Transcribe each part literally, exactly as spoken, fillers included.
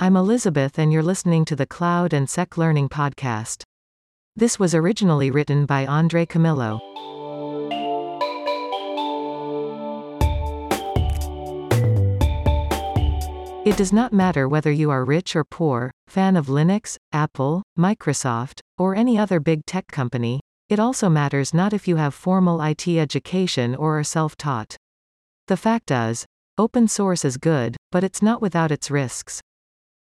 I'm Elizabeth and you're listening to the Cloud and Sec Learning Podcast. This was originally written by Andre Camillo. It does not matter whether you are rich or poor, fan of Linux, Apple, Microsoft, or any other big tech company, it also matters not if you have formal I T education or are self-taught. The fact is, open source is good, but it's not without its risks.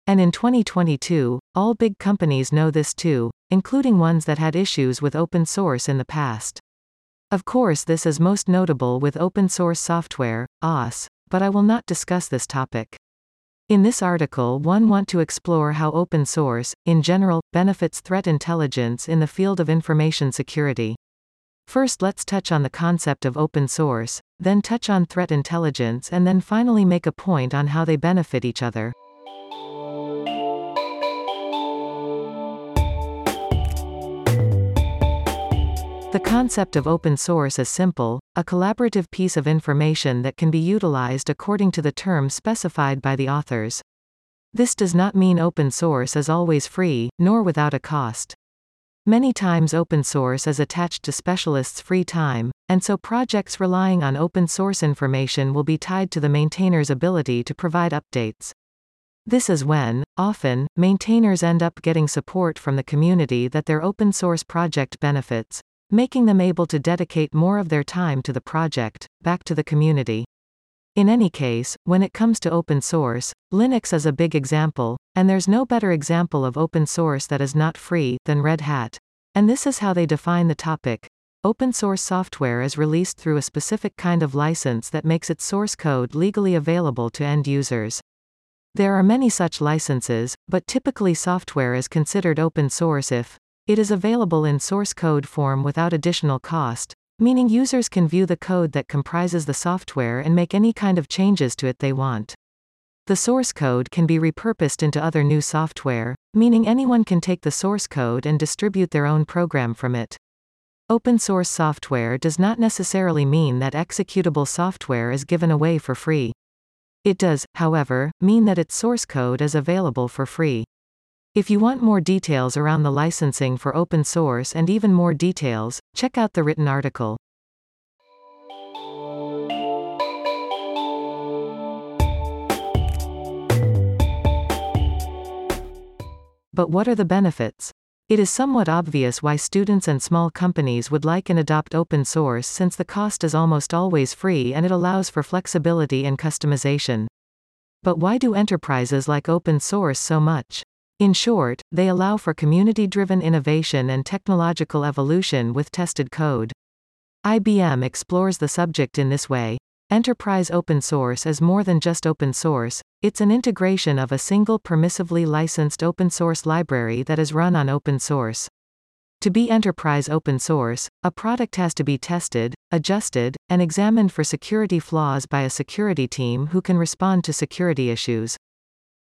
And in twenty twenty-two, all big companies know this too, including ones that had issues with open source in the past. Of course, this is most notable with open source software, O S, but I will not discuss this topic. In this article, one want to explore how open source, in general, benefits threat intelligence in the field of information security. First, let's touch on the concept of open source, then touch on threat intelligence, and then finally make a point on how they benefit each other. The concept of open source is simple, a collaborative piece of information that can be utilized according to the terms specified by the authors. This does not mean open source is always free, nor without a cost. Many times open source is attached to specialists' free time, and so projects relying on open source information will be tied to the maintainer's ability to provide updates. This is when, often, maintainers end up getting support from the community that their open source project benefits, making them able to dedicate more of their time to the project, back to the community. In any case, when it comes to open source, Linux is a big example, and there's no better example of open source that is not free than Red Hat. And this is how they define the topic. Open source software is released through a specific kind of license that makes its source code legally available to end users. There are many such licenses, but typically software is considered open source if it is available in source code form without additional cost, meaning users can view the code that comprises the software and make any kind of changes to it they want. The source code can be repurposed into other new software, meaning anyone can take the source code and distribute their own program from it. Open source software does not necessarily mean that executable software is given away for free. It does, however, mean that its source code is available for free. If you want more details around the licensing for open source and even more details, check out the written article. But what are the benefits? It is somewhat obvious why students and small companies would like and adopt open source since the cost is almost always free and it allows for flexibility and customization. But why do enterprises like open source so much? In short, they allow for community-driven innovation and technological evolution with tested code. I B M explores the subject in this way. Enterprise open source is more than just open source, it's an integration of a single permissively licensed open source library that is run on open source. To be enterprise open source, a product has to be tested, adjusted, and examined for security flaws by a security team who can respond to security issues.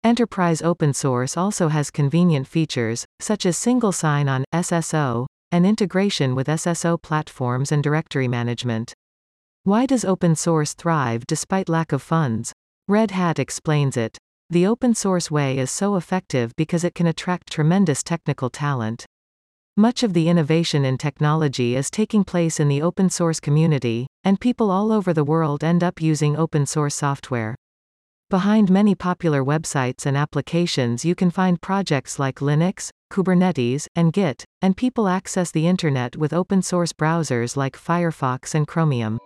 Enterprise open source also has convenient features, such as single sign-on, S S O, and integration with S S O platforms and directory management. Why does open source thrive despite lack of funds? Red Hat explains it. The open source way is so effective because it can attract tremendous technical talent. Much of the innovation in technology is taking place in the open source community, and people all over the world end up using open source software. Behind many popular websites and applications you can find projects like Linux, Kubernetes, and Git, and people access the internet with open source browsers like Firefox and Chromium.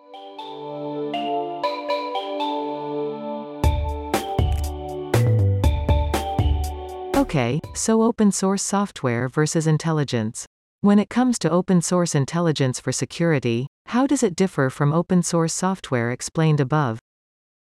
Okay, so open source software versus intelligence. When it comes to open source intelligence for security, how does it differ from open source software explained above?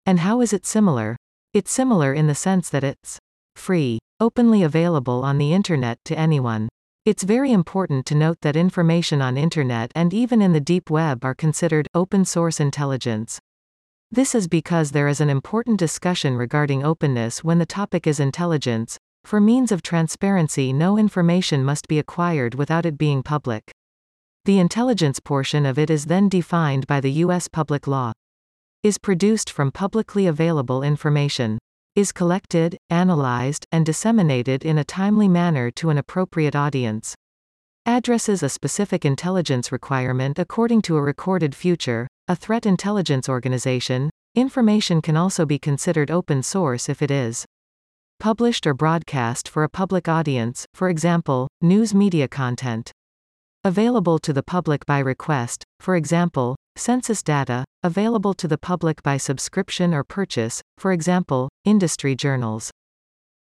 And how is it similar? It's similar in the sense that it's free, openly available on the internet to anyone. It's very important to note that information on internet and even in the deep web are considered open source intelligence. This is because there is an important discussion regarding openness when the topic is intelligence. For means of transparency, no information must be acquired without it being public. The intelligence portion of it is then defined by the U S public law. Is produced from publicly available information. is collected, analyzed, and disseminated in a timely manner to an appropriate audience. Addresses a specific intelligence requirement according to a Recorded Future, a threat intelligence organization. Information can also be considered open source if it is published or broadcast for a public audience, for example, news media content. Available to the public by request, for example, census data, available to the public by subscription or purchase, for example, industry journals.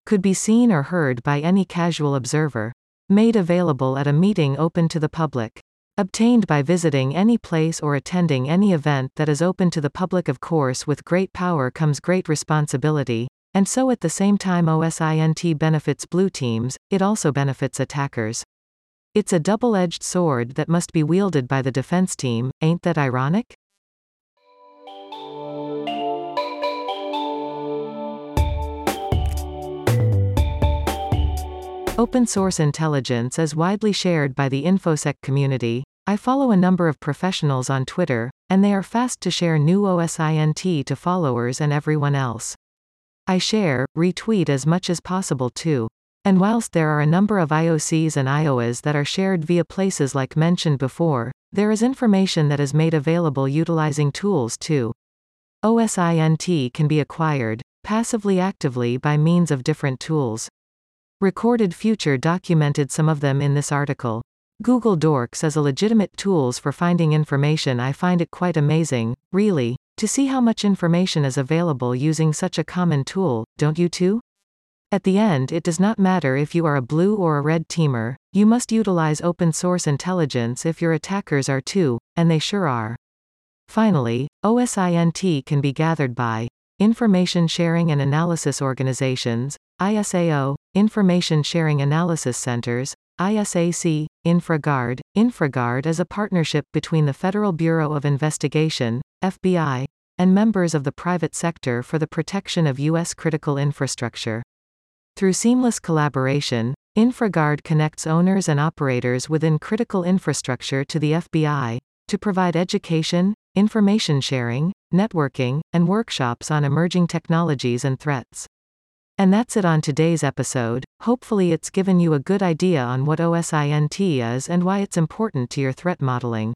Could be seen or heard by any casual observer. Made available at a meeting open to the public. Obtained by visiting any place or attending any event that is open to the public. Of course, with great power comes great responsibility, and so at the same time OSINT benefits blue teams, it also benefits attackers. It's a double-edged sword that must be wielded by the defense team, ain't that ironic? Open source intelligence is widely shared by the InfoSec community. I follow a number of professionals on Twitter, and they are fast to share new OSINT to followers and everyone else. I share, retweet as much as possible too. And whilst there are a number of I O Cs and I O As that are shared via places like mentioned before, there is information that is made available utilizing tools too. OSINT can be acquired, passively actively by means of different tools. Recorded Future documented some of them in this article. Google Dorks is a legitimate tools for finding information. I find it quite amazing, really, to see how much information is available using such a common tool, don't you too? At the end, it does not matter if you are a blue or a red teamer, you must utilize open source intelligence if your attackers are too, and they sure are. Finally, OSINT can be gathered by Information Sharing and Analysis Organizations, I S A O, Information Sharing Analysis Centers, I S A C, InfraGuard. InfraGuard is a partnership between the Federal Bureau of Investigation, F B I, and members of the private sector for the protection of U S critical infrastructure. Through seamless collaboration, InfraGuard connects owners and operators within critical infrastructure to the F B I, to provide education, information sharing, networking, and workshops on emerging technologies and threats. And that's it on today's episode. Hopefully it's given you a good idea on what OSINT is and why it's important to your threat modeling.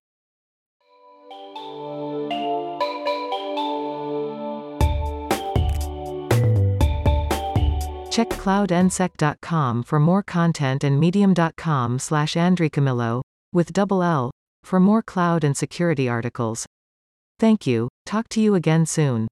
Check cloud n sec dot com for more content and medium dot com slash Andre Camillo, with double L, for more cloud and security articles. Thank you, talk to you again soon.